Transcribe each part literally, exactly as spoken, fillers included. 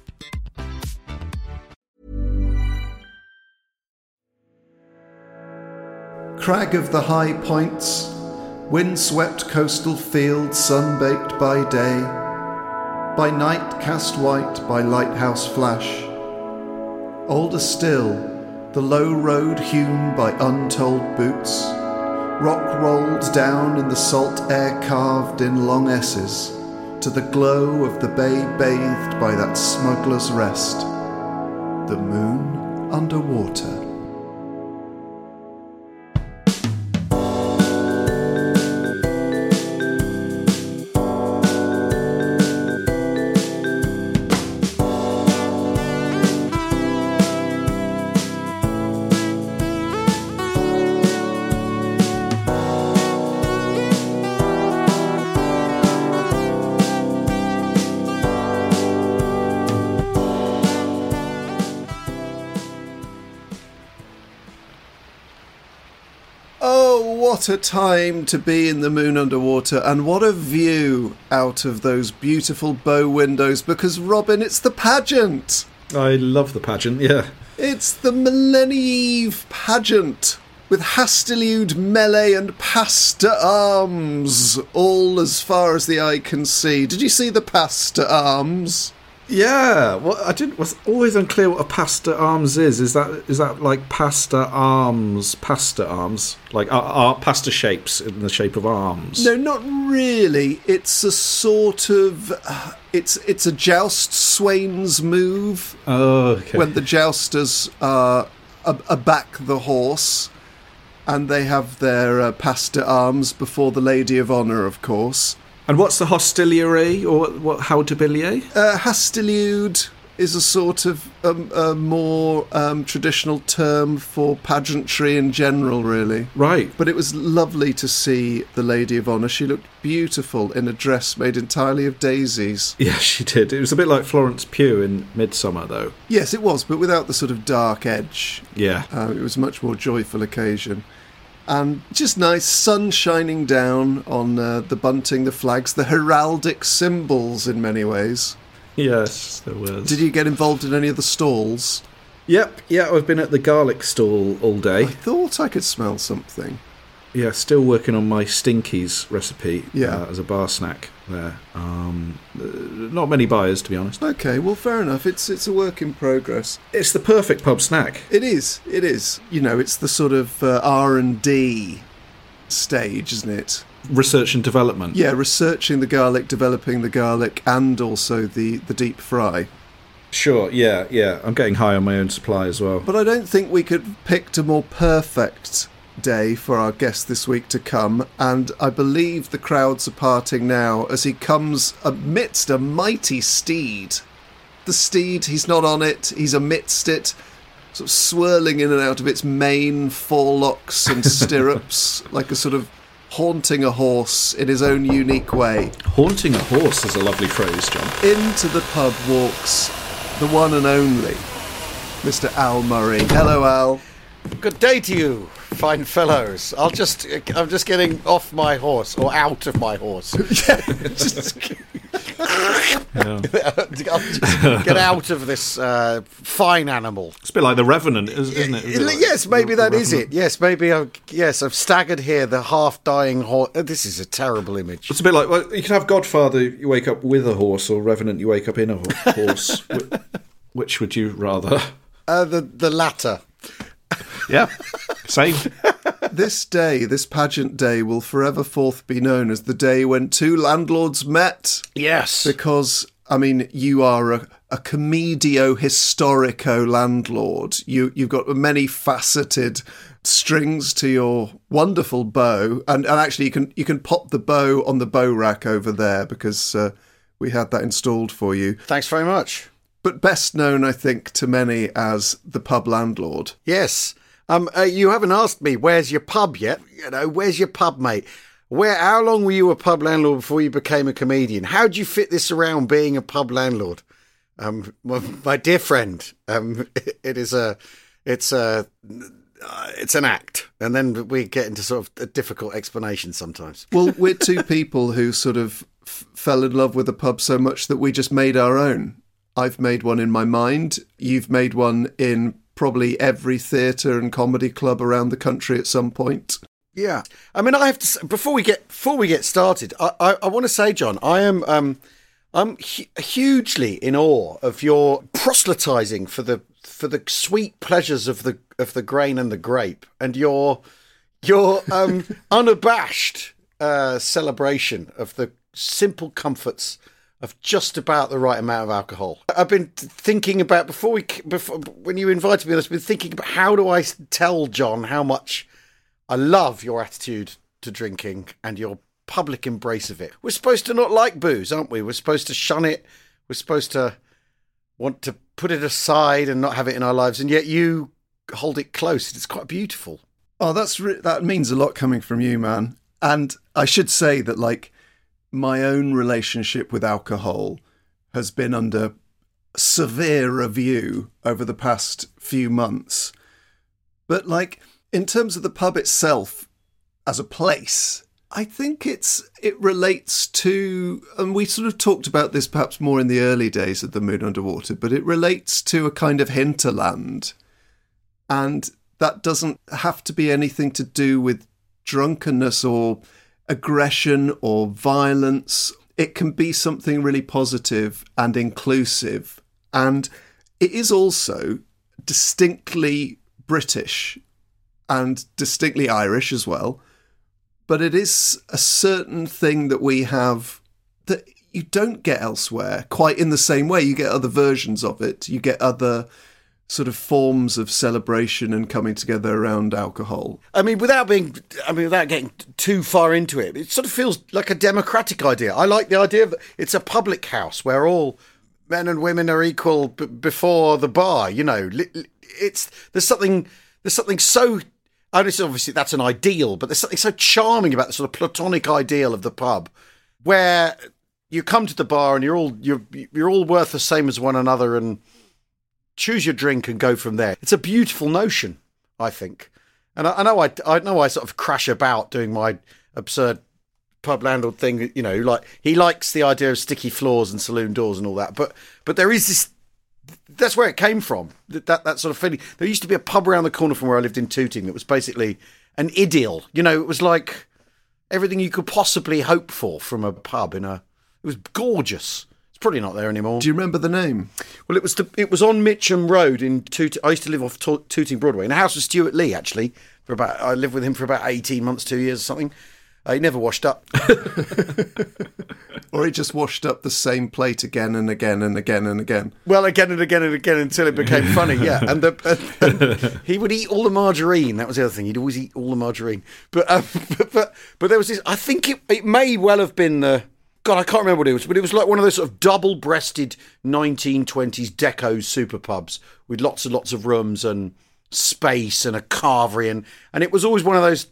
Crag of the high points, wind-swept coastal fields sun-baked by day, by night cast white by lighthouse flash. Older still, the low road hewn by untold boots, rock rolled down in the salt air carved in long S's, to the glow of the bay bathed by that smuggler's rest, the moon underwater. What a time to be in the moon underwater, and what a view out of those beautiful bow windows, because, Robin, it's the pageant. I love the pageant, yeah. It's the Millennieve pageant, with Hastilude, Melee and Pas-de-Armes, all as far as the eye can see. Did you see the Pas-de-Armes? Yeah, well, I didn't. Was always unclear what a Pas-de-Armes is. Is that is that like Pas-de-Armes, Pas-de-Armes, like are, are pasta shapes in the shape of arms? No, not really. It's a sort of uh, it's it's a joust swain's move. Oh, okay. When the jousters are uh, aback the horse, and they have their uh, Pas-de-Armes before the Lady of Honour, of course. And what's the hostiliary, or what? How to billier? Uh, Hastilude is a sort of um, a more um, traditional term for pageantry in general, really. Right. But it was lovely to see the Lady of Honour. She looked beautiful in a dress made entirely of daisies. Yeah, she did. It was a bit like Florence Pugh in Midsummer, though. Yes, it was, but without the sort of dark edge. Yeah. Uh, it was a much more joyful occasion. And just nice, sun shining down on uh, the bunting, the flags, the heraldic symbols in many ways. Yes, there was. Did you get involved in any of the stalls? Yep, yeah, I've been at the garlic stall all day. I thought I could smell something. Yeah, still working on my stinkies recipe yeah. uh, as a bar snack there. Um, not many buyers, to be honest. Okay, well, fair enough. It's it's a work in progress. It's the perfect pub snack. It is, it is. You know, it's the sort of uh, R and D stage, isn't it? Research and development. Yeah, researching the garlic, developing the garlic, and also the, the deep fry. Sure, yeah, yeah. I'm getting high on my own supply as well. But I don't think we could have picked a more perfect day for our guest this week to come, and I believe the crowds are parting now as he comes amidst a mighty steed. The steed, he's not on it, he's amidst it, sort of swirling in and out of its mane, forelocks and stirrups, like a sort of haunting a horse in his own unique way. Haunting a horse is a lovely phrase, John. Into the pub walks the one and only Mister Al Murray. Hello, Al. Good day to you, fine fellows. I'll just, I'm just getting off my horse, or out of my horse. just, yeah. I'll just get out of this uh, fine animal. It's a bit like the Revenant, isn't it? Is it like yes, maybe that Revenant? Is it. Yes, maybe. I've, yes, I've staggered here. The half-dying horse. This is a terrible image. It's a bit like, well, you can have Godfather. You wake up with a horse, or Revenant. You wake up in a horse. Which would you rather? Uh, the the latter. Yeah, same. This day, this pageant day, will forever forth be known as the day when two landlords met. Yes. Because, I mean, you are a, a comedio-historico landlord. You, you've got many faceted strings to your wonderful bow. And, and actually, you can you can pop the bow on the bow rack over there because uh, we had that installed for you. Thanks very much. But best known, I think, to many as the pub landlord. Yes. Um, uh, you haven't asked me, where's your pub yet? You know, where's your pub, mate? Where? How long were you a pub landlord before you became a comedian? How do you fit this around being a pub landlord? Um, my, my dear friend, um, it, it is a, it's a, uh, it's an act. And then we get into sort of a difficult explanation sometimes. Well, we're two people who sort of f- fell in love with a pub so much that we just made our own. I've made one in my mind. You've made one in probably every theatre and comedy club around the country at some point. Yeah. I mean, I have to say, before we get before we get started, I, I, I want to say, John, I am um, I'm hu- hugely in awe of your proselytising for the for the sweet pleasures of the of the grain and the grape, and your your um, unabashed uh, celebration of the simple comforts of just about the right amount of alcohol. I've been thinking about, before we, before, when you invited me, I've been thinking about how do I tell John how much I love your attitude to drinking and your public embrace of it. We're supposed to not like booze, aren't we? We're supposed to shun it. We're supposed to want to put it aside and not have it in our lives. And yet you hold it close. It's quite beautiful. Oh, that's re- that means a lot coming from you, man. And I should say that, like, my own relationship with alcohol has been under severe review over the past few months. But, like, in terms of the pub itself as a place, I think it's it relates to, and we sort of talked about this perhaps more in the early days of The Moon Underwater, but it relates to a kind of hinterland. And that doesn't have to be anything to do with drunkenness or aggression or violence. It can be something really positive and inclusive. And it is also distinctly British and distinctly Irish as well. But it is a certain thing that we have that you don't get elsewhere quite in the same way. You get other versions of it. You get other sort of forms of celebration and coming together around alcohol. I mean, without being, I mean, without getting too far into it, it sort of feels like a democratic idea. I like the idea that it's a public house where all men and women are equal b- before the bar. You know, it's there's something there's something so, and it's obviously that's an ideal, but there's something so charming about the sort of platonic ideal of the pub, where you come to the bar and you're all you're you're all worth the same as one another and choose your drink and go from there. It's a beautiful notion, I think. And I, I know I, I know I sort of crash about doing my absurd pub landlord thing. You know, like he likes the idea of sticky floors and saloon doors and all that. But but there is this. That's where it came from. That that, that sort of feeling. There used to be a pub around the corner from where I lived in Tooting that was basically an idyll. You know, it was like everything you could possibly hope for from a pub. In a, it was gorgeous. Probably not there anymore. Do you remember the name? Well, it was the, it was on Mitcham Road in Tooting. I used to live off to- Tooting Broadway in a house with Stuart Lee, actually. For about I lived with him for about eighteen months, two years or something. Uh, he never washed up. Or he just washed up the same plate again and again and again and again. Well, again and again and again until it became funny, yeah. And, the, and, and he would eat all the margarine. That was the other thing. He'd always eat all the margarine. But um, but, but, but there was this... I think it, it may well have been the... God, I can't remember what it was, but it was like one of those sort of double-breasted nineteen twenties deco super pubs with lots and lots of rooms and space and a carvery. And, and it was always one of those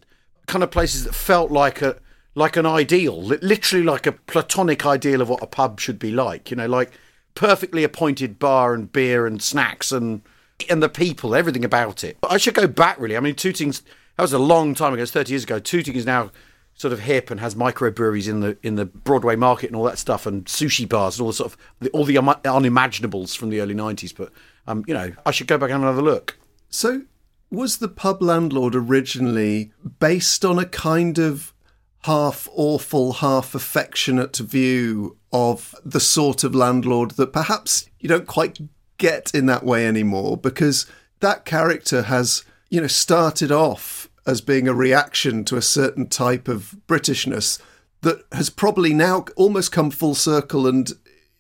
kind of places that felt like a like an ideal, literally like a platonic ideal of what a pub should be like. You know, like perfectly appointed bar and beer and snacks and and the people, everything about it. But I should go back, really. I mean, Tooting's, that was a long time ago. It's thirty years ago. Tooting is now sort of hip and has microbreweries in the in the Broadway market and all that stuff, and sushi bars and all the sort of the, all the um, unimaginables from the early nineties. But um, you know, I should go back and have another look. So, was the pub landlord originally based on a kind of half awful, half affectionate view of the sort of landlord that perhaps you don't quite get in that way anymore, because that character has, you know, started off as being a reaction to a certain type of Britishness that has probably now almost come full circle and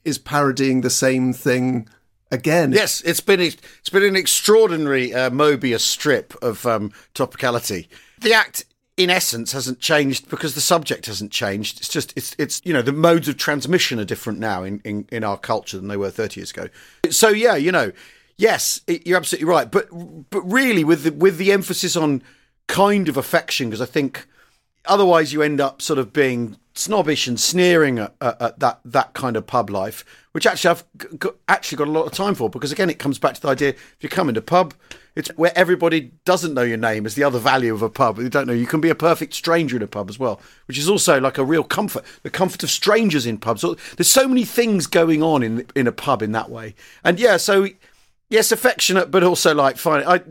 is parodying the same thing again. Yes, it's been it's been an extraordinary uh, Mobius strip of um, topicality. The act, in essence, hasn't changed because the subject hasn't changed. It's just it's it's you know, the modes of transmission are different now in in, in our culture than they were thirty years ago. So yeah, you know, yes, it, you're absolutely right. But but really, with the, with the emphasis on kind of affection, because I think otherwise you end up sort of being snobbish and sneering at, at, at that that kind of pub life, which actually I've g- g- actually got a lot of time for, because again it comes back to the idea, if you come into a pub, it's where everybody doesn't know your name, is the other value of a pub. You don't know, you can be a perfect stranger in a pub as well, which is also like a real comfort, the comfort of strangers in pubs. There's so many things going on in in a pub in that way. And yeah, so yes, affectionate, but also like fine, I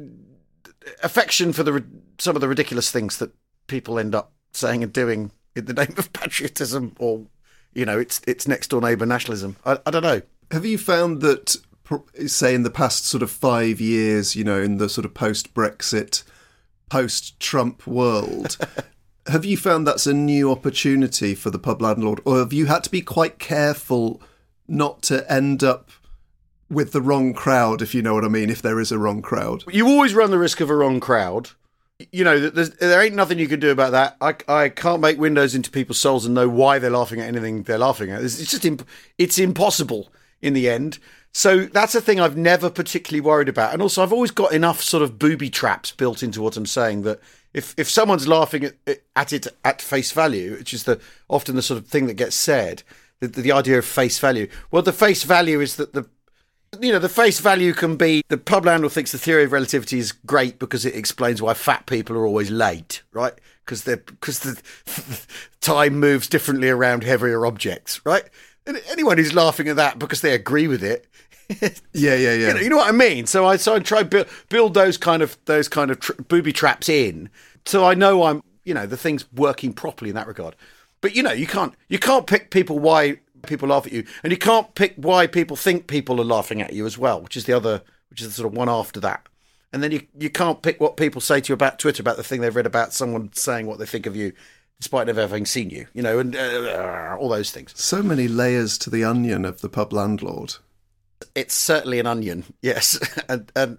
affection for the some of the ridiculous things that people end up saying and doing in the name of patriotism, or, you know, it's it's next door neighbour nationalism. I, I don't know. Have you found that, say, in the past sort of five years, you know, in the sort of post-Brexit, post-Trump world, have you found that's a new opportunity for the pub landlord, or have you had to be quite careful not to end up with the wrong crowd, if you know what I mean, if there is a wrong crowd? You always run the risk of a wrong crowd. You know, there ain't nothing you can do about that. I, I can't make windows into people's souls and know why they're laughing at anything they're laughing at. It's just imp- it's impossible in the end. So that's a thing I've never particularly worried about. And also, I've always got enough sort of booby traps built into what I'm saying that if, if someone's laughing at, at it at face value, which is the often the sort of thing that gets said, the, the idea of face value. Well, the face value is that the You know, the face value can be the pub landlord thinks the theory of relativity is great because it explains why fat people are always late, right? Because they're because the time moves differently around heavier objects, right? And anyone who's laughing at that because they agree with it, yeah, yeah, yeah. You know, you know what I mean? So I so I try build build those kind of those kind of tra- booby traps in, so I know I'm you know the thing's working properly in that regard. But you know, you can't you can't pick people why. People laugh at you, and you can't pick why people think people are laughing at you as well, which is the other, which is the sort of one after that. And then you you can't pick what people say to you about Twitter, about the thing they've read about someone saying what they think of you, despite never having seen you, you know, and uh, all those things. So many layers to the onion of the pub landlord. It's certainly an onion, yes, and, and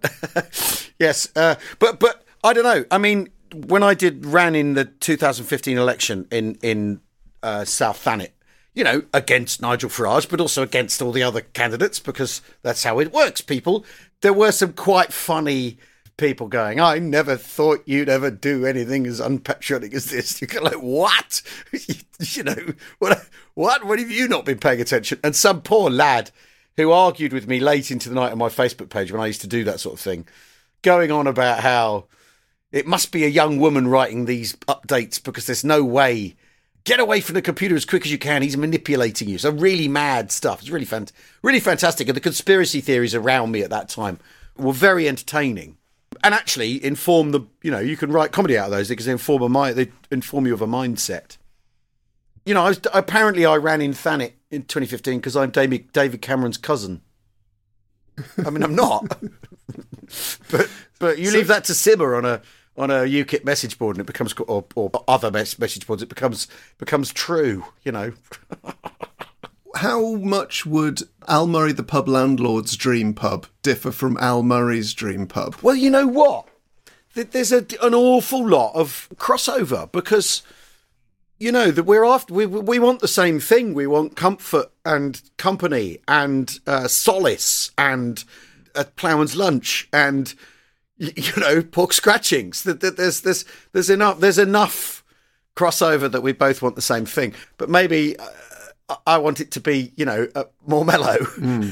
yes, uh, but but I don't know. I mean, when I did ran in the two thousand fifteen election in in uh, South Thanet, you know, against Nigel Farage, but also against all the other candidates, because that's how it works, people. There were some quite funny people going, I never thought you'd ever do anything as unpatriotic as this. You go like, what? you know, what, what? What have you not been paying attention? And some poor lad who argued with me late into the night on my Facebook page when I used to do that sort of thing, going on about how it must be a young woman writing these updates because there's no way. Get away from the computer as quick as you can. He's manipulating you. So really mad stuff. It's really fant- really fantastic. And the conspiracy theories around me at that time were very entertaining and actually inform the, you know, you can write comedy out of those because they inform, a mind, they inform you of a mindset. You know, I was, apparently I ran in Thanet in twenty fifteen because I'm David, David Cameron's cousin. I mean, I'm not. but but you so- leave that to simmer on a... on a U KIP message board, and it becomes, or, or other mes- message boards, it becomes becomes true, you know. How much would Al Murray, the pub landlord's dream pub, differ from Al Murray's dream pub? Well, you know what? There's a, an awful lot of crossover because, you know, that we're after we we want the same thing. We want comfort and company and uh, solace and a ploughman's lunch and. You know, pork scratchings. There's there's there's enough there's enough crossover that we both want the same thing. But maybe uh, I want it to be, you know, uh, more mellow, mm.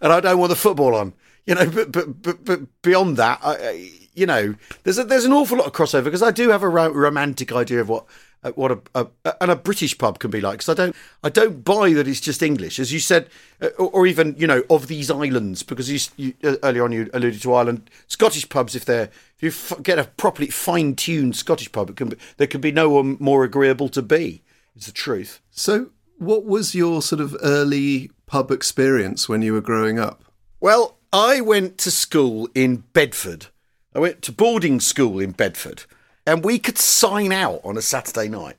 and I don't want the football on. You know, but but but, but beyond that, I, I, you know, there's a, there's an awful lot of crossover because I do have a ro- romantic idea of what uh, what a, a, a and a British pub can be like. Because I don't I don't buy that it's just English, as you said, uh, or, or even you know of these islands. Because you, you uh, earlier on you alluded to Ireland, Scottish pubs. If they're if you f- get a properly fine tuned Scottish pub, it can be, there can be no one more agreeable to be. It's the truth. So, what was your sort of early pub experience when you were growing up? Well. I went to school in Bedford. I went to boarding school in Bedford, and we could sign out on a Saturday night.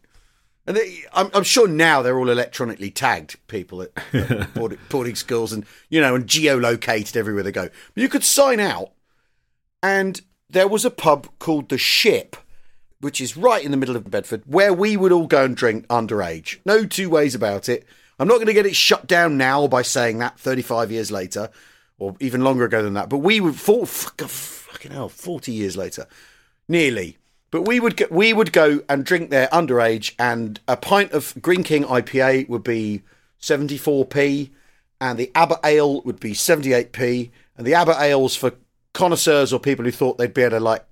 And they, I'm, I'm sure now they're all electronically tagged, people at, at boarding, boarding schools, and, you know, and geolocated everywhere they go. But you could sign out, and there was a pub called The Ship, which is right in the middle of Bedford, where we would all go and drink underage. No two ways about it. I'm not going to get it shut down now by saying that thirty-five years later, or even longer ago than that. But we would, for, fucking hell, forty years later, nearly. But we would, go, we would go and drink there underage, and a pint of Greene King I P A would be seventy-four p, and the Abbot Ale would be seventy-eight p, and the Abbot Ale was for connoisseurs or people who thought they'd be able to, like,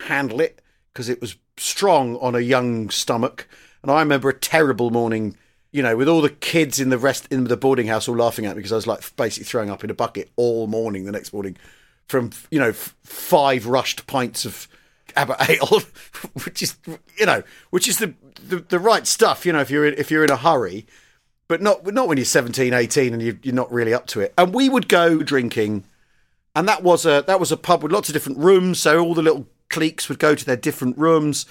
handle it, because it was strong on a young stomach. And I remember a terrible morning, you know, with all the kids in the rest in the boarding house all laughing at me because I was, like, basically throwing up in a bucket all morning the next morning from, you know, f- five rushed pints of Abbot Ale, which is, you know, which is the, the the right stuff, you know, if you're in, if you're in a hurry, but not not when you're seventeen, eighteen and you, you're not really up to it. And we would go drinking, and that was a that was a pub with lots of different rooms, so all the little cliques would go to their different rooms.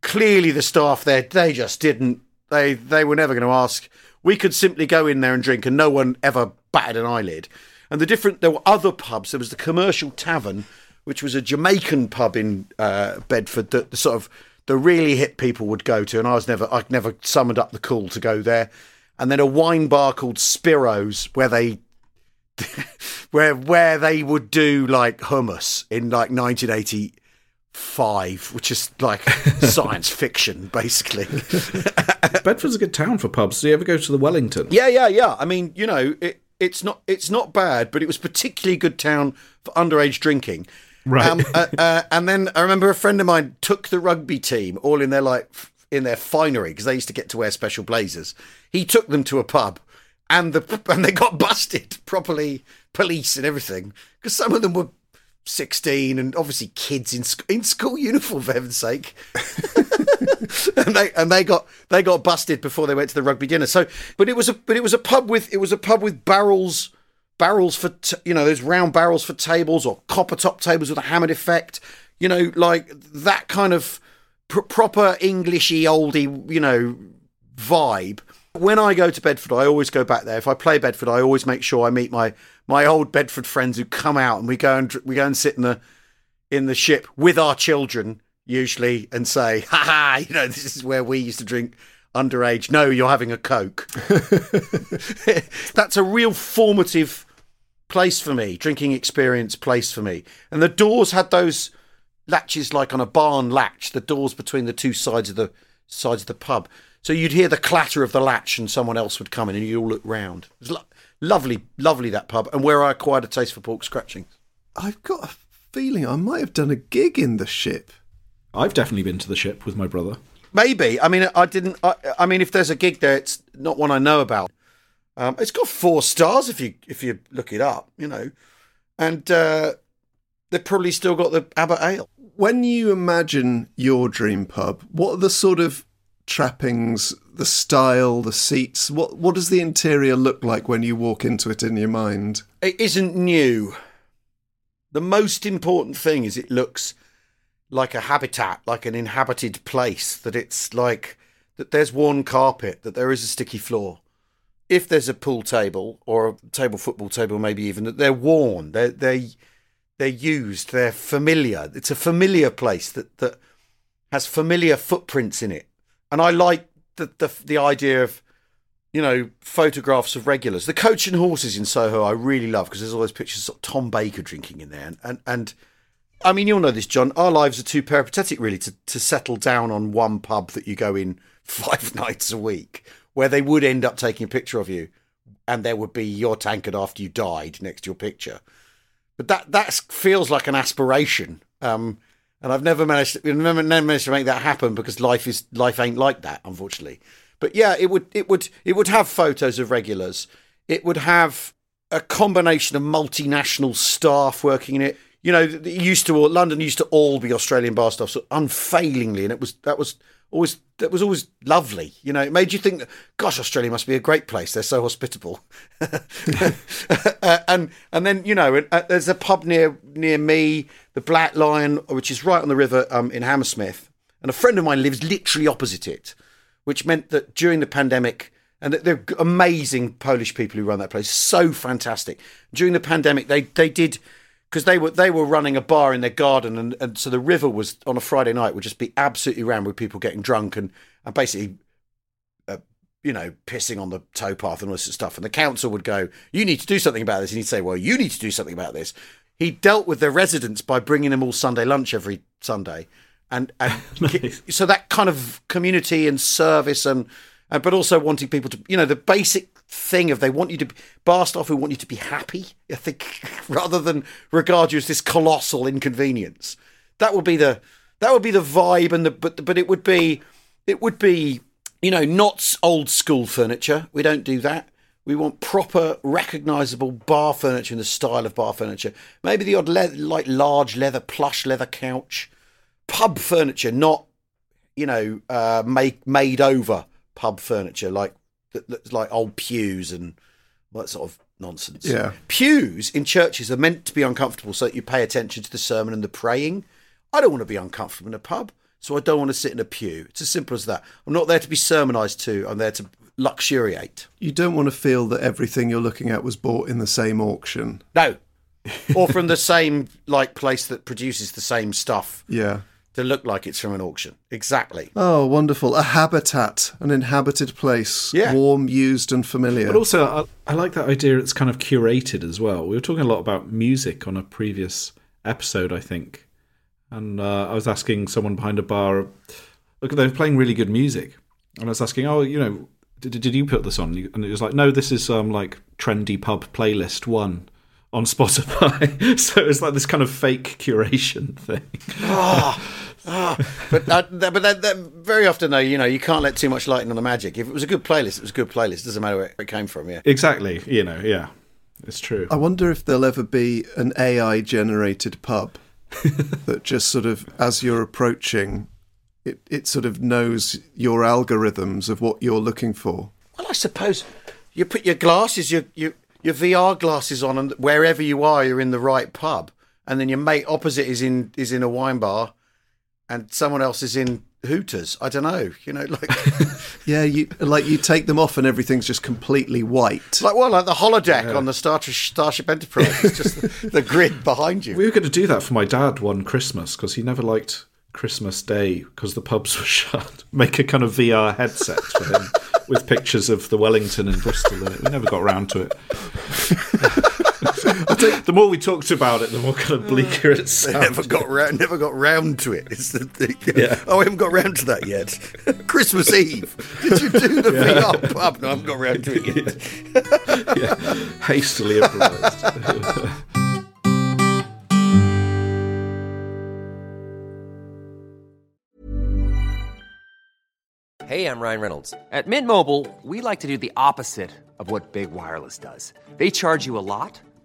Clearly the staff there, they just didn't, they they were never going to ask. We could simply go in there and drink, and no one ever batted an eyelid. And the different, there were other pubs. There was the Commercial Tavern, which was a Jamaican pub in uh, Bedford that the sort of the really hip people would go to, and I was never, I'd never summoned up the call to go there. And then a wine bar called Spiro's, where they where where they would do, like, hummus in, like, nineteen eighty-five, which is, like, science fiction, basically. Bedford's a good town for pubs. Do you ever go to the Wellington? Yeah, yeah, yeah. I mean, you know, it, it's not it's not bad, but it was particularly good town for underage drinking. Right. Um, uh, uh, and then I remember a friend of mine took the rugby team all in their, like, in their finery, because they used to get to wear special blazers. He took them to a pub, and the and they got busted properly, police and everything, because some of them were sixteen and obviously kids in sc- in school uniform, for heaven's sake. and they and they got they got busted before they went to the rugby dinner. So, but it was a but it was a pub with it was a pub with barrels. Barrels for, t- you know, those round barrels for tables, or copper top tables with a hammered effect, you know, like that kind of pr- proper Englishy, oldie, you know, vibe. When I go to Bedford, I always go back there. If I play Bedford, I always make sure I meet my my old Bedford friends who come out, and we go and we go and sit in the in the Ship with our children usually, and say, "Ha ha, you know, this is where we used to drink underage. No, you're having a Coke." That's a real formative place for me, drinking experience place for me. And the doors had those latches, like on a barn latch, the doors between the two sides of the sides of the pub, so you'd hear the clatter of the latch and someone else would come in and you'd all look round. It was lo- lovely lovely that pub, and where I acquired a taste for pork scratching. I've got a feeling I might have done a gig in the Ship. I've definitely been to the Ship with my brother. Maybe. I mean, I didn't I, I mean, if there's a gig there, it's not one I know about. Um, it's got four stars if you if you look it up, you know. And uh, they've probably still got the Abbot Ale. When you imagine your dream pub, what are the sort of trappings, the style, the seats? What what does the interior look like when you walk into it in your mind? It isn't new. The most important thing is it looks like a habitat, like an inhabited place, that it's like, that there's worn carpet, that there is a sticky floor. If there's a pool table or a table, football table, maybe even, that they're worn, they're, they're, they're used, they're familiar. It's a familiar place that, that has familiar footprints in it. And I like the, the the idea of, you know, photographs of regulars. The Coach and Horses in Soho I really love, because there's all those pictures of Tom Baker drinking in there. And, and, and I mean, you'll know this, John, our lives are too peripatetic, really, to, to settle down on one pub that you go in five nights a week, where they would end up taking a picture of you and there would be your tankard after you died next to your picture. But that that feels like an aspiration. Um, and I've never managed to, never managed to make that happen, because life is life ain't like that, unfortunately. But yeah, it would it would it would have photos of regulars. It would have a combination of multinational staff working in it. You know, it used to all, London used to all be Australian bar staff, so unfailingly, and it was that was always that was always lovely. You know, it made you think that, gosh, Australia must be a great place. They're so hospitable. uh, and and then, you know, uh, there's a pub near near me, the Black Lion, which is right on the river um, in Hammersmith. And a friend of mine lives literally opposite it, which meant that during the pandemic, and they're amazing Polish people who run that place, so fantastic. During the pandemic, they they did, because they were they were running a bar in their garden, and, and so the river was, on a Friday night, would just be absolutely rammed with people getting drunk and, and basically, uh, you know, pissing on the towpath and all this sort of stuff. And the council would go, you need to do something about this. And he'd say, well, you need to do something about this. He dealt with the residents by bringing them all Sunday lunch every Sunday. And, and nice. So that kind of community and service, and, and but also wanting people to, you know, the basic thing of they want you to be, bar staff who want you to be happy, I think, rather than regard you as this colossal inconvenience. That would be the that would be the vibe, and the but but it would be it would be you know, not old school furniture. We don't do that. We want proper, recognisable bar furniture in the style of bar furniture. Maybe the odd le- like large leather, plush leather couch. Pub furniture, not, you know, uh, make made over pub furniture like like old pews and that sort of nonsense. Yeah, pews in churches are meant to be uncomfortable so that you pay attention to the sermon and the praying. I don't want to be uncomfortable in a pub, so I don't want to sit in a pew. It's as simple as that. I'm not there to be sermonised to. I'm there to luxuriate. You don't want to feel that everything you're looking at was bought in the same auction. No, or from the same like place that produces the same stuff. Yeah. To look like it's from an auction. Exactly. Oh, wonderful. A habitat, an inhabited place. Yeah. Warm, used and familiar. But also, I, I like that idea it's kind of curated as well. We were talking a lot about music on a previous episode, I think. And uh, I was asking someone behind a bar, look, they're playing really good music. And I was asking, oh, you know, did, did you put this on? And it was like, no, this is um, like trendy pub playlist one. On Spotify, so it's like this kind of fake curation thing. Ah, oh, oh. but uh, but that, that very often though, you know, you can't let too much light on the magic. If it was a good playlist, it was a good playlist. It doesn't matter where it came from. Yeah, exactly. You know, yeah, it's true. I wonder if there'll ever be an A I generated pub that just sort of, as you're approaching, it it sort of knows your algorithms of what you're looking for. Well, I suppose you put your glasses, your your. Your V R glasses on, and wherever you are, you're in the right pub. And then your mate opposite is in is in a wine bar, and someone else is in Hooters. I don't know, you know, like yeah, you like you take them off, and everything's just completely white. Like well, like the holodeck yeah. on the Star Trek Starship Enterprise, it's just the, the grid behind you. We were going to do that for my dad one Christmas because he never liked Christmas Day because the pubs were shut. Make a kind of V R headset for him. With pictures of the Wellington in Bristol in it. We never got round to it. The more we talked about it, the more kind of bleaker it sounded. Never got round, never got round to it. It's the, the, yeah. Oh, I haven't got round to that yet. Christmas Eve. Did you do the yeah. V R pub? No, I haven't got round to it yet. yeah. Yeah. Hastily improvised. Hey, I'm Ryan Reynolds. At Mint Mobile, we like to do the opposite of what Big Wireless does. They charge you a lot,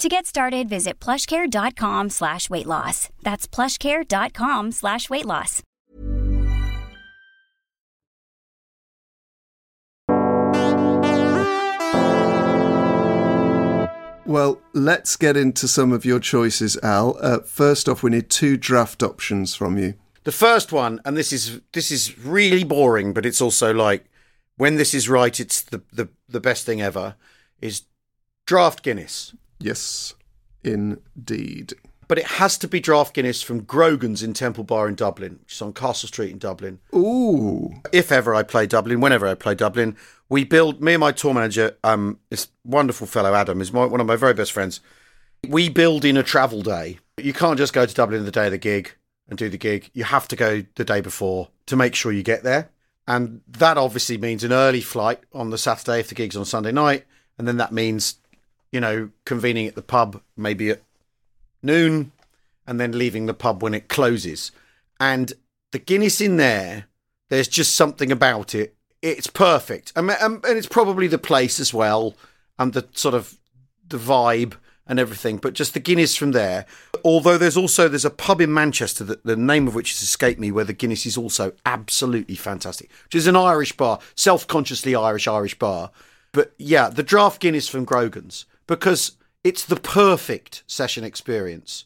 To get started, visit plushcare.com slash weight loss. That's plushcare.com slash weight loss. Well, let's get into some of your choices, Al. Uh, first off, we need two draft options from you. The first one, and this is this is really boring, but it's also like, when this is right, it's the, the, the best thing ever, is draft Guinness. Yes, indeed. But it has to be draft Guinness from Grogan's in Temple Bar in Dublin, which is on Castle Street in Dublin. Ooh. If ever I play Dublin, whenever I play Dublin, we build, me and my tour manager, um, this wonderful fellow Adam, is my, one of my very best friends. We build in a travel day. You can't just go to Dublin the day of the gig and do the gig. You have to go the day before to make sure you get there. And that obviously means an early flight on the Saturday if the gig's on Sunday night. And then that means, you know, convening at the pub maybe at noon and then leaving the pub when it closes. And the Guinness in there, there's just something about it. It's perfect. And, and, and it's probably the place as well and the sort of the vibe and everything. But just the Guinness from there. Although there's also, there's a pub in Manchester, that the name of which has escaped me, where the Guinness is also absolutely fantastic, which is an Irish bar, self-consciously Irish, Irish bar. But yeah, the draft Guinness from Grogan's, because it's the perfect session experience.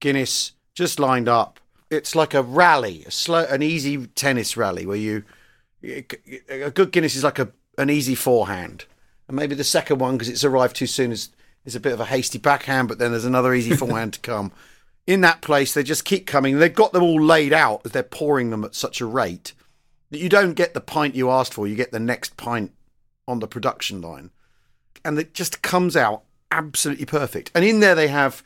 Guinness just lined up. It's like a rally, a slow, an easy tennis rally where you, a good Guinness is like a an easy forehand, and maybe the second one, because it's arrived too soon, is is a bit of a hasty backhand. But then there's another easy forehand to come. In that place, they just keep coming. They've got them all laid out as they're pouring them at such a rate that you don't get the pint you asked for. You get the next pint on the production line, and it just comes out absolutely perfect. And in there they have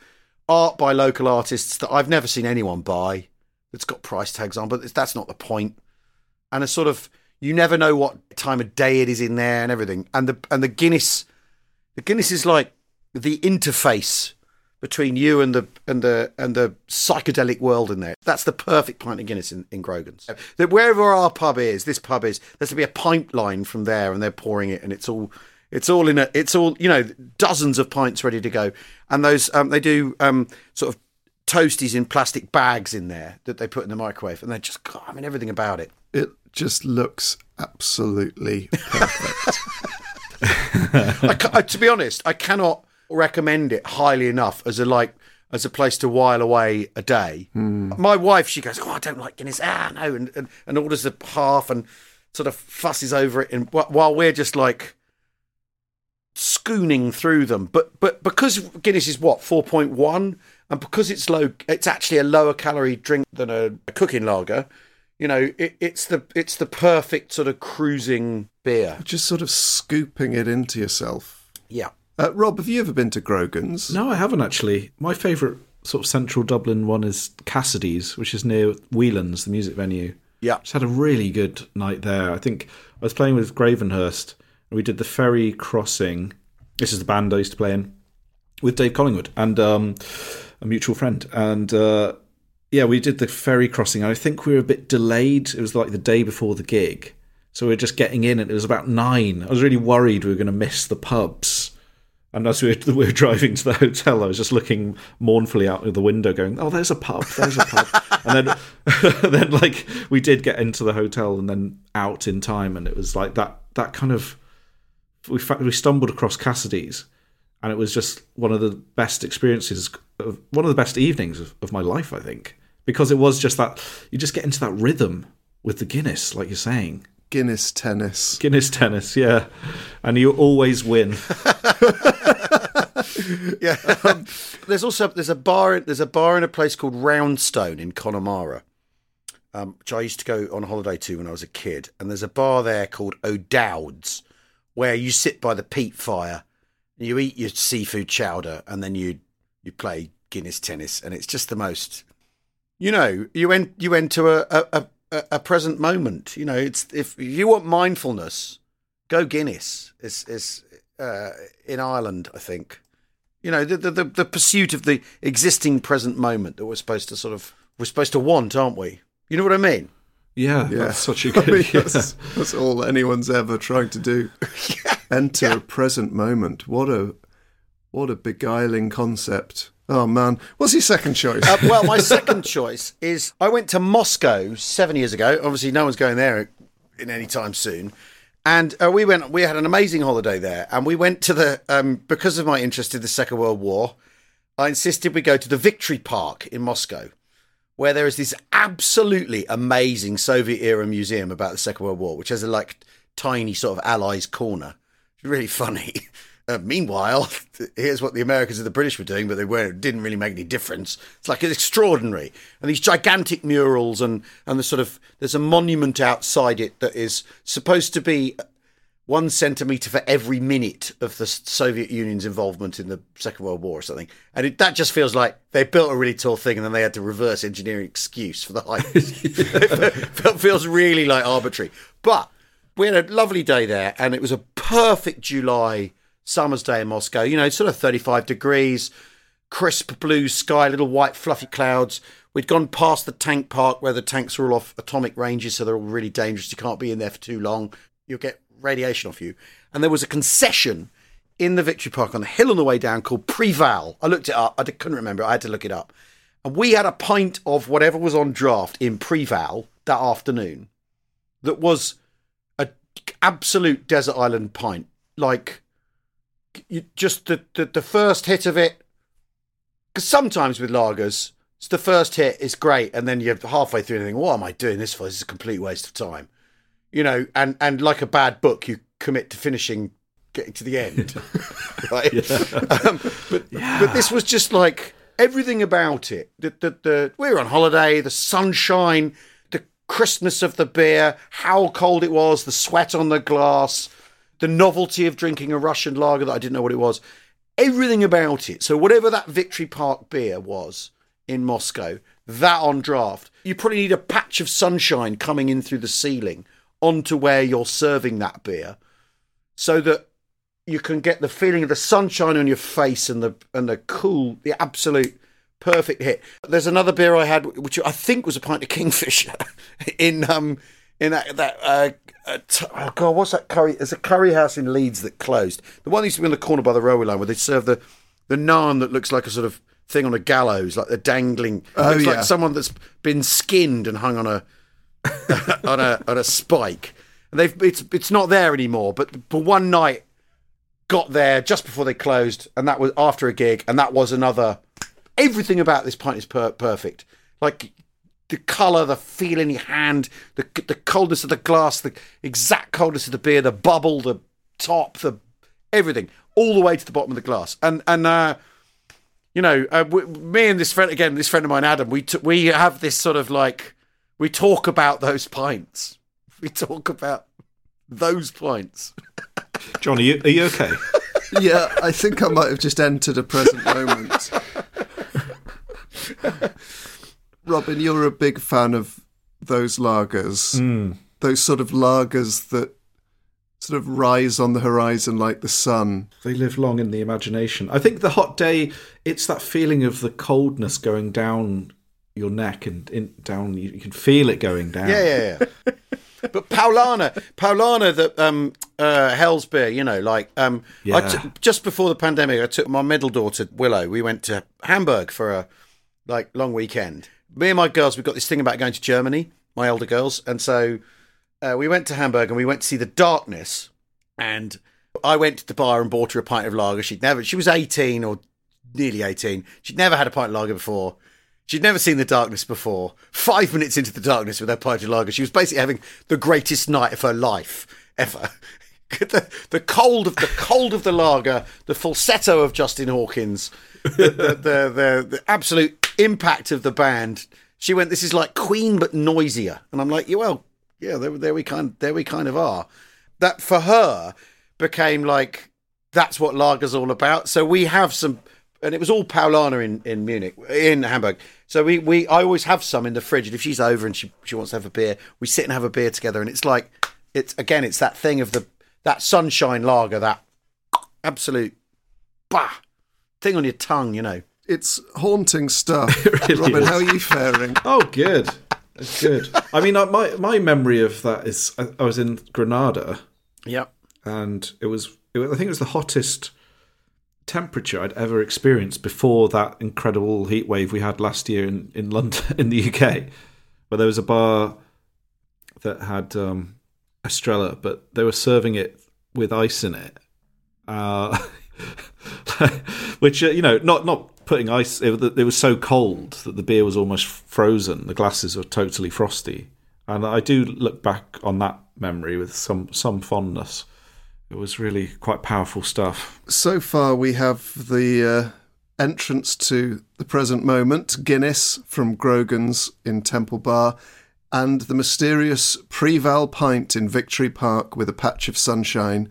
art by local artists that I've never seen anyone buy, that's got price tags on, but that's not the point. And a sort of, you never know what time of day it is in there and everything. And the and the Guinness the Guinness is like the interface between you and the and the and the psychedelic world in there. That's the perfect pint of Guinness in, in Grogan's. That wherever our pub is, this pub is, there's to be a pint line from there and they're pouring it, and it's all It's all in a, it's all, you know, dozens of pints ready to go. And those, um, they do um, sort of toasties in plastic bags in there that they put in the microwave. And they just, God, I mean, everything about it. It just looks absolutely perfect. I ca- I, to be honest, I cannot recommend it highly enough as a, like, as a place to while away a day. Mm. My wife, she goes, oh, I don't like Guinness. Ah, no. And, and, and orders a half and sort of fusses over it. And while we're just like, scooning through them, but but because Guinness is what four point one, and because it's low, it's actually a lower calorie drink than a, a cooking lager. You know, it, it's the it's the perfect sort of cruising beer. Just sort of scooping it into yourself. Yeah. Uh, Rob, have you ever been to Grogan's? No, I haven't actually. My favourite sort of central Dublin one is Cassidy's, which is near Whelan's, the music venue. Yeah, just had a really good night there. I think I was playing with Gravenhurst. We did the ferry crossing. This is the band I used to play in with Dave Collingwood and um, a mutual friend. And uh, yeah, we did the ferry crossing. And I think we were a bit delayed. It was like the day before the gig. So we were just getting in and it was about nine. I was really worried we were going to miss the pubs. And as we were, we were driving to the hotel, I was just looking mournfully out of the window going, oh, there's a pub, there's a pub. And then, then like we did get into the hotel and then out in time. And it was like that, that kind of, We we stumbled across Cassidy's, and it was just one of the best experiences, of, one of the best evenings of, of my life, I think, because it was just that you just get into that rhythm with the Guinness, like you're saying. Guinness tennis. Guinness tennis, yeah, and you always win. Yeah, um, there's also there's a bar there's a bar in a place called Roundstone in Connemara, um, which I used to go on holiday to when I was a kid, and there's a bar there called O'Dowd's, where you sit by the peat fire, and you eat your seafood chowder, and then you you play Guinness tennis, and it's just the most, you know, you en- you enter a, a a a present moment. You know, it's if you want mindfulness, go Guinness. It's it's uh, in Ireland, I think. You know, the, the the pursuit of the existing present moment that we're supposed to sort of we're supposed to want, aren't we? You know what I mean? Yeah, yeah, that's such a good... I mean, yeah. that's, that's all anyone's ever trying to do. Yeah. Enter yeah. a present moment. What a What a beguiling concept. Oh, man. What's your second choice? Uh, well, my second choice is I went to Moscow seven years ago. Obviously, no one's going there in any time soon. And uh, we went. We had an amazing holiday there. And we went to the, um, because of my interest in the Second World War, I insisted we go to the Victory Park in Moscow, where there is this absolutely amazing Soviet-era museum about the Second World War, which has a like tiny sort of Allies corner. It's really funny. Uh, meanwhile, here's what the Americans and the British were doing, but they were didn't really make any difference. It's like it's extraordinary, and these gigantic murals, and and the sort of there's a monument outside it that is supposed to be one centimetre for every minute of the Soviet Union's involvement in the Second World War or something. And it, that just feels like they built a really tall thing and then they had to reverse engineer an excuse for the height. It feels really like arbitrary. But we had a lovely day there, and it was a perfect July summer's day in Moscow. You know, sort of thirty-five degrees, crisp blue sky, little white fluffy clouds. We'd gone past the tank park where the tanks are all off atomic ranges, so they're all really dangerous. You can't be in there for too long. You'll get radiation off you. And there was a concession in the Victory Park on the hill on the way down called Preval. I looked it up. I couldn't remember. I had to look it up. And we had a pint of whatever was on draft in Preval that afternoon that was an absolute desert island pint. Like, you, just the, the, the first hit of it, because sometimes with lagers, it's the first hit is great, and then you're halfway through and you think, what am I doing this for? This is a complete waste of time. You know, and, and like a bad book, you commit to finishing, getting to the end. Right? Yeah. Um, but yeah. but this was just like everything about it. The, the, the, we were on holiday, the sunshine, the crispness of the beer, how cold it was, the sweat on the glass, the novelty of drinking a Russian lager that I didn't know what it was. Everything about it. So whatever that Victory Park beer was in Moscow, that on draft, you probably need a patch of sunshine coming in through the ceiling onto where you're serving that beer, so that you can get the feeling of the sunshine on your face and the and the cool, the absolute perfect hit. There's another beer I had, which I think was a pint of Kingfisher, in um in that that uh, uh, t- oh god what's that curry? There's a curry house in Leeds that closed. The one that used to be on the corner by the railway line where they serve the the naan that looks like a sort of thing on a gallows, like the dangling. Oh, it's yeah. Like someone that's been skinned and hung on a. on a on a spike, and they've it's it's not there anymore. But for one night, got there just before they closed, and that was after a gig, and that was another. Everything about this pint is per- perfect, like the colour, the feel in your hand, the the coldness of the glass, the exact coldness of the beer, the bubble, the top, the everything, all the way to the bottom of the glass, and and. Uh, you know, uh, we, me and this friend again, this friend of mine, Adam, we t- we have this sort of like. We talk about those pints. We talk about those pints. John, are you, are you okay? Yeah, I think I might have just entered a present moment. Robin, you're a big fan of those lagers. Mm. Those sort of lagers that sort of rise on the horizon like the sun. They live long in the imagination. I think the hot day, it's that feeling of the coldness going down your neck and in, down, you, you can feel it going down. Yeah, yeah, yeah. But Paulaner, Paulaner, the um, uh, Hell's beer, you know, like um, yeah. I t- just before the pandemic, I took my middle daughter Willow. We went to Hamburg for a like long weekend. Me and my girls, we've got this thing about going to Germany. My elder girls, and so uh, we went to Hamburg and we went to see The Darkness. And I went to the bar and bought her a pint of lager. She'd never. She was eighteen or nearly eighteen. She'd never had a pint of lager before. She'd never seen The Darkness before. Five minutes into The Darkness with her pint of lager, she was basically having the greatest night of her life ever. the, the cold of the cold of the lager, the falsetto of Justin Hawkins, the, the, the, the, the absolute impact of the band. She went, "This is like Queen but noisier." And I'm like, "Yeah, well, yeah, there, there we kind, there we kind of are." That for her became like that's what lager's all about. So we have some. And it was all Paulaner in, in Munich, in Hamburg. So we, we I always have some in the fridge. And if she's over and she, she wants to have a beer, we sit and have a beer together. And it's like, it's again, it's that thing of the that sunshine lager, that absolute bah, thing on your tongue, you know. It's haunting stuff. It really Robin, is. How are you faring? Oh, good. It's good. I mean, my, my memory of that is I, I was in Granada. Yep. And it was, it, I think it was the hottest temperature I'd ever experienced before that incredible heat wave we had last year in, in London, in the U K, where there was a bar that had um, Estrella, but they were serving it with ice in it, uh, which, uh, you know, not, not putting ice, it, it was so cold that the beer was almost frozen. The glasses were totally frosty. And I do look back on that memory with some, some fondness. It was really quite powerful stuff. So far, we have the uh, entrance to the present moment, Guinness from Grogan's in Temple Bar, and the mysterious Preval pint in Victory Park with a patch of sunshine.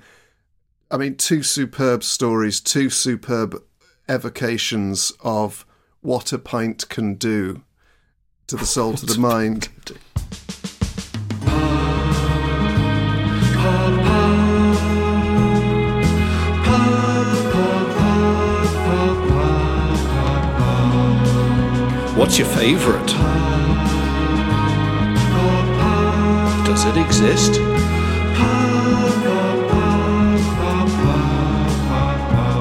I mean, two superb stories, two superb evocations of what a pint can do to the soul, to the mind. What's your favourite? Does it exist?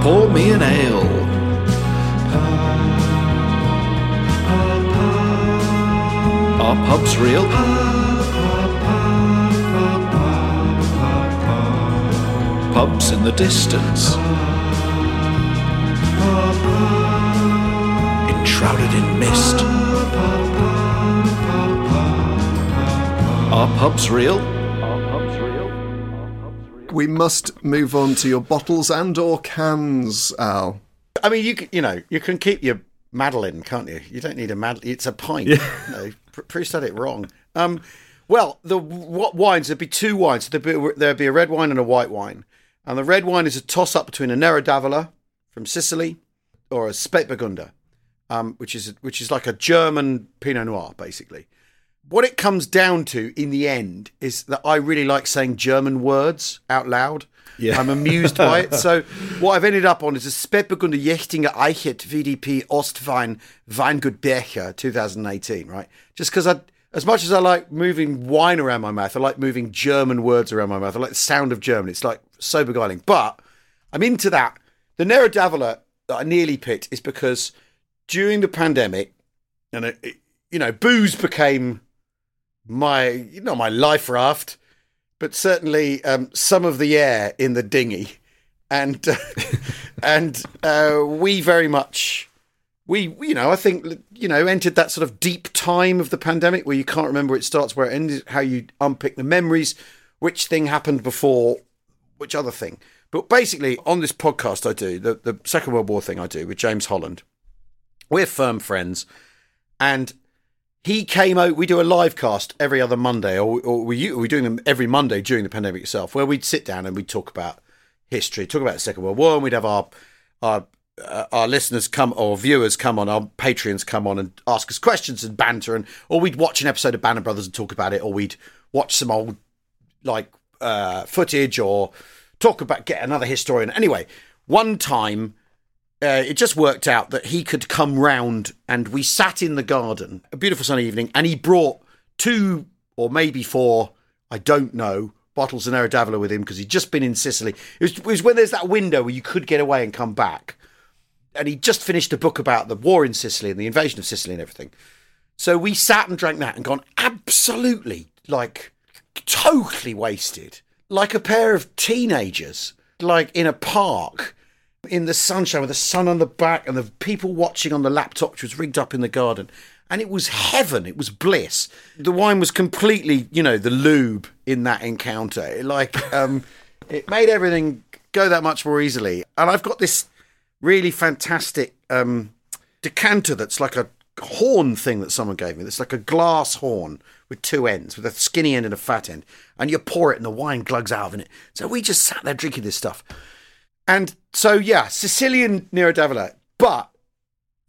Pour me an ale. Are pubs real? Pubs in the distance, shrouded in mist. Are pubs real? We must move on to your bottles and or cans, Al. I mean, you can, you know, you can keep your Madeleine, can't you? You don't need a Madeleine. It's a pint. Yeah. No, Proust had it wrong. Um, well, the what wines? There'd be two wines. There'd be, there'd be a red wine and a white wine. And the red wine is a toss-up between a Nero d'Avola from Sicily or a Spätburgunder. Um, which is which is like a German Pinot Noir, basically. What it comes down to in the end is that I really like saying German words out loud. Yeah. I'm amused by it. So what I've ended up on is a Spätburgunder Jechtinger Eichet V D P Ostwein Weingut Bercher twenty eighteen, right? Just because I, as much as I like moving wine around my mouth, I like moving German words around my mouth. I like the sound of German. It's like so beguiling. But I'm into that. The Nero d'Avola that I nearly picked is because during the pandemic, and it, it, you know, booze became my, you know, my life raft, but certainly um, some of the air in the dinghy, and uh, and uh, we very much, we you know, I think you know, entered that sort of deep time of the pandemic where you can't remember where it starts, where it ends, how you unpick the memories, which thing happened before, which other thing. But basically, on this podcast, I do the the Second World War thing I do with James Holland. We're firm friends, and he came out. We do a live cast every other Monday, or, or we we're doing them every Monday during the pandemic itself, where we'd sit down and we'd talk about history, talk about the Second World War, and we'd have our our uh, our listeners come, or viewers come on, our Patreons come on and ask us questions and banter, and or we'd watch an episode of Banner Brothers and talk about it, or we'd watch some old like uh, footage, or talk about get another historian. Anyway, one time. Uh, it just worked out that he could come round, and we sat in the garden, a beautiful sunny evening, and he brought two or maybe four, I don't know, bottles of Nero d'Avola with him because he'd just been in Sicily. It was, it was when there's that window where you could get away and come back. And he just finished a book about the war in Sicily and the invasion of Sicily and everything. So we sat and drank that and gone absolutely, like, totally wasted, like a pair of teenagers, like in a park, in the sunshine with the sun on the back and the people watching on the laptop, which was rigged up in the garden. And it was heaven. It was bliss. The wine was completely, you know, the lube in that encounter. It, like, um, it made everything go that much more easily. And I've got this really fantastic um, decanter that's like a horn thing that someone gave me. It's like a glass horn with two ends, with a skinny end and a fat end. And you pour it and the wine glugs out of it. So we just sat there drinking this stuff. And so, yeah, Sicilian Nero d'Avola. But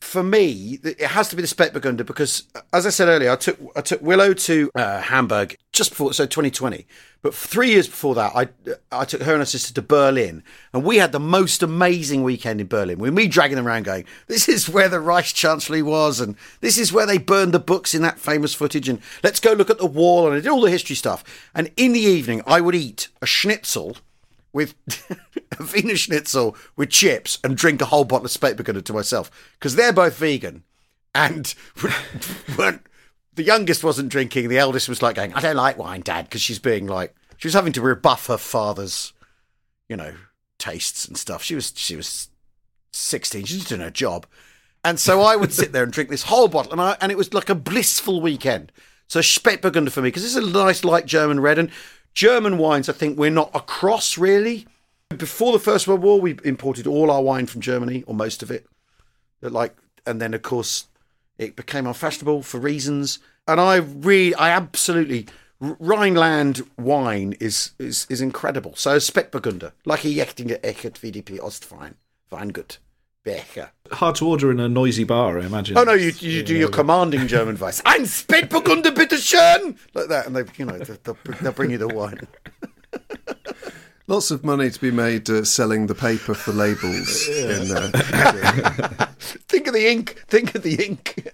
for me, it has to be the Spätburgunder because, as I said earlier, I took I took Willow to uh, Hamburg just before, so twenty twenty. But three years before that, I I took her and her sister to Berlin. And we had the most amazing weekend in Berlin. With me dragging them around going, this is where the Reichskanzlei was. And this is where they burned the books in that famous footage. And let's go look at the wall. And I did all the history stuff. And in the evening, I would eat a schnitzel with a Wiener Schnitzel with chips and drink a whole bottle of Spätburgunder to myself, because they're both vegan and weren't, the youngest wasn't drinking. The eldest was like going, I don't like wine, Dad, because she's being like, she was having to rebuff her father's, you know, tastes and stuff. She was, she was sixteen. She was doing her job. And so I would sit there and drink this whole bottle, and I, and it was like a blissful weekend. So Spätburgunder for me, because it's a nice light German red, and German wines, I think we're not across really. Before the First World War, we imported all our wine from Germany, or most of it. Like, and then of course it became unfashionable for reasons. And I really, I absolutely, Rhineland wine is is, is incredible. So Spätburgunder, like a Jechtinger Eckert V D P Ostwein, Weingut. Becher. Hard to order in a noisy bar, I imagine. Oh no, you you, you do know. Your commanding German voice. Ein Spätburgunder, bitte schön, like that, and they, you know, they'll, they'll bring you the wine. Lots of money to be made uh, selling the paper for labels. Yeah. in, uh, think of the ink. Think of the ink.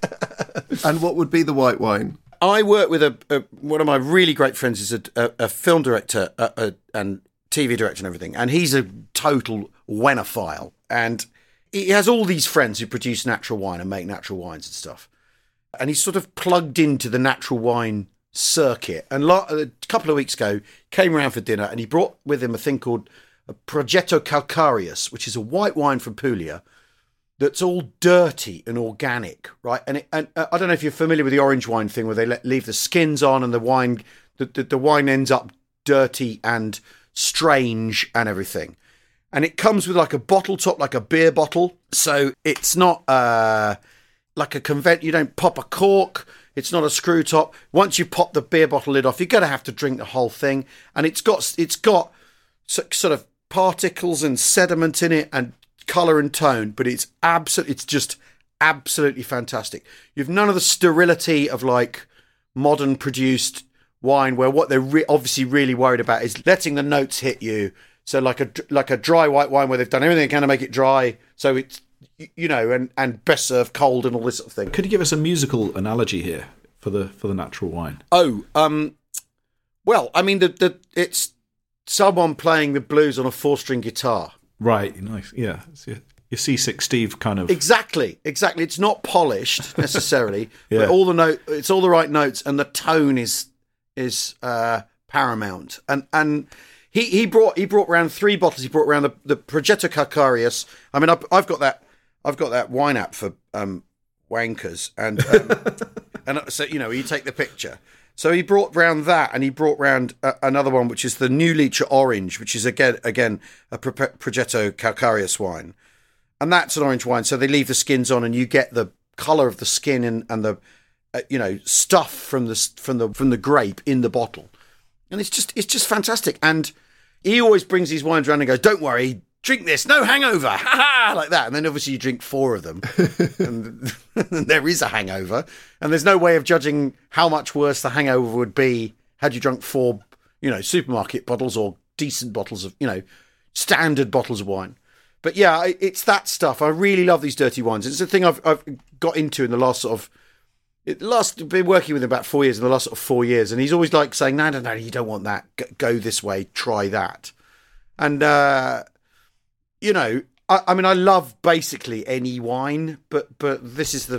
And what would be the white wine? I work with a, a one of my really great friends is a, a, a film director a, a, and T V director and everything, and he's a total winophile and. He has all these friends who produce natural wine and make natural wines and stuff. And he's sort of plugged into the natural wine circuit. And a couple of weeks ago, came around for dinner and he brought with him a thing called a Progetto Calcareus, which is a white wine from Puglia that's all dirty and organic, right? And, it, and I don't know if you're familiar with the orange wine thing where they let, leave the skins on and the wine, the, the, the wine ends up dirty and strange and everything. And it comes with like a bottle top, like a beer bottle. So it's not uh, like a convent. You don't pop a cork. It's not a screw top. Once you pop the beer bottle lid off, you're going to have to drink the whole thing. And it's got it's got sort of particles and sediment in it and colour and tone. But it's absolutely, it's just absolutely fantastic. You've none of the sterility of like modern produced wine, where what they're re- obviously really worried about is letting the notes hit you. So like a like a dry white wine where they've done everything they can to make it dry, so it's, you know, and, and best served cold and all this sort of thing. Could you give us a musical analogy here for the for the natural wine? Oh, um, well, I mean the, the it's someone playing the blues on a four string guitar. Right, nice, yeah. It's your, your C six Steve kind of. Exactly, exactly. It's not polished necessarily, yeah. But all the note, it's all the right notes, and the tone is is uh, paramount, and and. He he brought he brought around three bottles. He brought around the, the Progetto Calcareus. I mean, I, I've got that I've got that wine app for um, wankers, and um, and so you know you take the picture. So he brought round that, and he brought round uh, another one, which is the New Leacher Orange, which is again again a Pro- Progetto Calcareus wine, and that's an orange wine. So they leave the skins on, and you get the colour of the skin and and the uh, you know stuff from the from the from the grape in the bottle, and it's just it's just fantastic. And he always brings these wines around and goes, don't worry, drink this, no hangover, ha ha, like that. And then obviously you drink four of them and, and there is a hangover. And there's no way of judging how much worse the hangover would be had you drunk four, you know, supermarket bottles or decent bottles of, you know, standard bottles of wine. But yeah, it's that stuff. I really love these dirty wines. It's the thing I've, I've got into in the last sort of, It last been working with him about four years in the last sort of four years, and he's always like saying, "No, no, no, you don't want that. Go, go this way. Try that." And uh, you know, I, I mean, I love basically any wine, but but this is the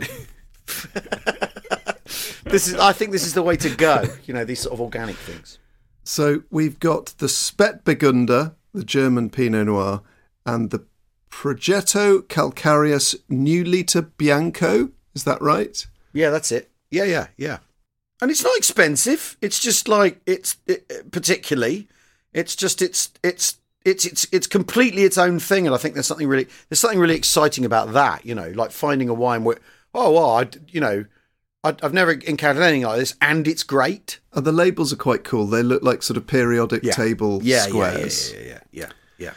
this is I think this is the way to go. You know, these sort of organic things. So we've got the Spätburgunder, the German Pinot Noir, and the Progetto Calcareus New Liter Bianco. Is that right? Yeah, that's it. Yeah, yeah, yeah. And it's not expensive. It's just like it's it, particularly. It's just it's it's it's it's it's completely its own thing. And I think there's something really there's something really exciting about that. You know, like finding a wine where oh well, I you know, I, I've never encountered anything like this, and it's great. And the labels are quite cool. They look like sort of periodic yeah. table yeah, squares. Yeah, yeah, yeah, yeah, yeah, yeah.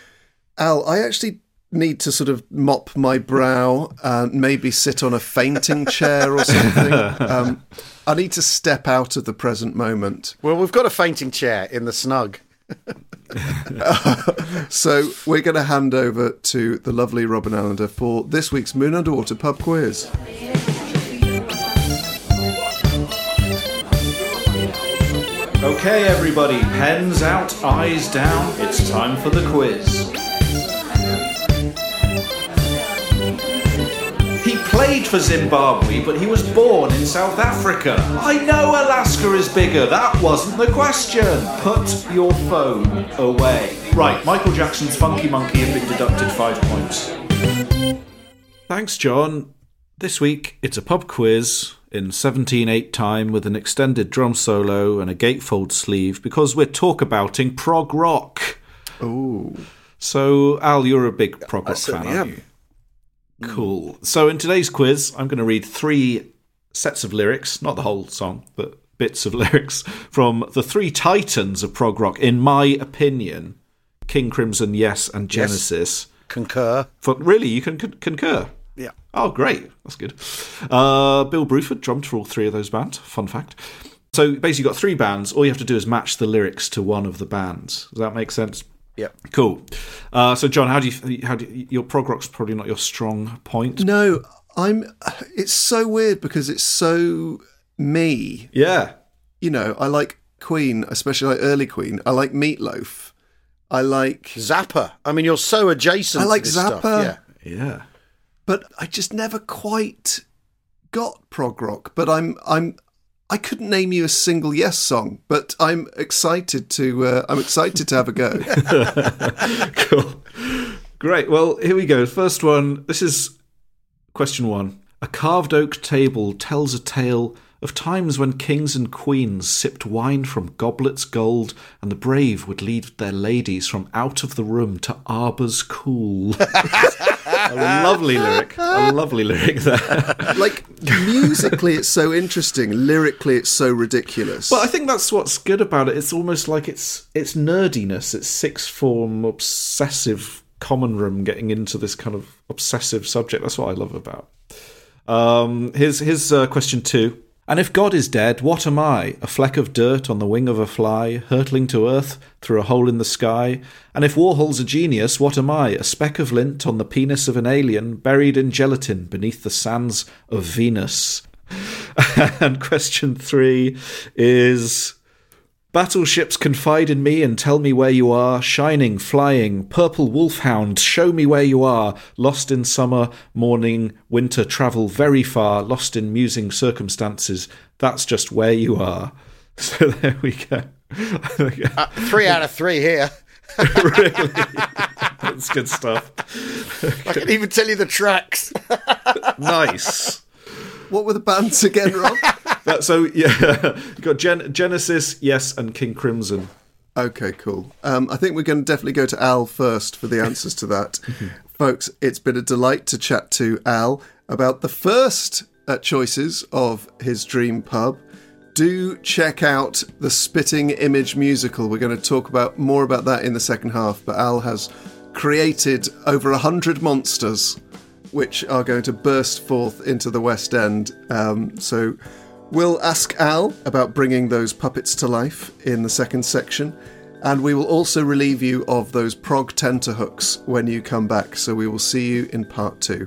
Al, I actually. need to sort of mop my brow and maybe sit on a fainting chair or something. Um, I need to step out of the present moment. Well, we've got a fainting chair in the snug. uh, so we're going to hand over to the lovely Robin Allender for this week's Moon Underwater Pub Quiz. Okay, everybody, pens out, eyes down. It's time for the quiz. He played for Zimbabwe, but he was born in South Africa. I know Alaska is bigger. That wasn't the question. Put your phone away. Right, Michael Jackson's Funky Monkey have been deducted five points. Thanks, John. This week, it's a pub quiz in seventeen eight time with an extended drum solo and a gatefold sleeve because we're talk-abouting prog rock. Ooh. So, Al, you're a big prog rock fan, aren't you? Cool. So, in today's quiz, I'm going to read three sets of lyrics, not the whole song, but bits of lyrics, from the three titans of prog rock, in my opinion, King Crimson, Yes, and Genesis. Yes. Concur. For, really, you can con- concur? Yeah. Oh, great. That's good. Uh, Bill Bruford drummed for all three of those bands. Fun fact. So basically you've got three bands. All you have to do is match the lyrics to one of the bands. Does that make sense? Yeah. Cool. Uh, so, John, how do you... How do you, your prog rock's probably not your strong point. No, I'm... It's so weird because it's so me. Yeah. You know, I like Queen, especially like early Queen. I like Meat Loaf. I like... Zappa. I mean, you're so adjacent I like to this Zappa. Stuff. Yeah. Yeah. But I just never quite got prog rock. But I'm I'm I couldn't name you a single Yes song. But I'm excited to uh, I'm excited to have a go. Cool, great. Well, here we go. First one. This is question one. A carved oak table tells a tale of times when kings and queens sipped wine from goblets gold, and the brave would lead their ladies from out of the room to arbours cool. A lovely lyric. A lovely lyric there. Like, musically it's so interesting. Lyrically it's so ridiculous. Well, I think that's what's good about it. It's almost like it's it's nerdiness. It's sixth form, obsessive common room getting into this kind of obsessive subject. That's what I love about. Um, here's, here's uh, question two. And if God is dead, what am I? A fleck of dirt on the wing of a fly, hurtling to earth through a hole in the sky. And if Warhol's a genius, what am I? A speck of lint on the penis of an alien, buried in gelatin beneath the sands of Venus. And question three is... Battleships confide in me and tell me where you are. Shining, flying, purple wolfhound, show me where you are. Lost in summer, morning, winter, travel very far. Lost in musing circumstances. That's just where you are. So there we go. uh, three out of three here. Really? That's good stuff. I can even tell you the tracks. Nice. What were the bands again, Rob? That, so, yeah, you got Gen- Genesis, Yes, and King Crimson. Okay, cool. Um, I think we're going to definitely go to Al first for the answers to that. Folks, it's been a delight to chat to Al about the first uh, choices of his dream pub. Do check out the Spitting Image musical. We're going to talk about more about that in the second half, but Al has created over one hundred monsters which are going to burst forth into the West End. Um, so we'll ask Al about bringing those puppets to life in the second section, and we will also relieve you of those prog tenterhooks when you come back. So we will see you in part two.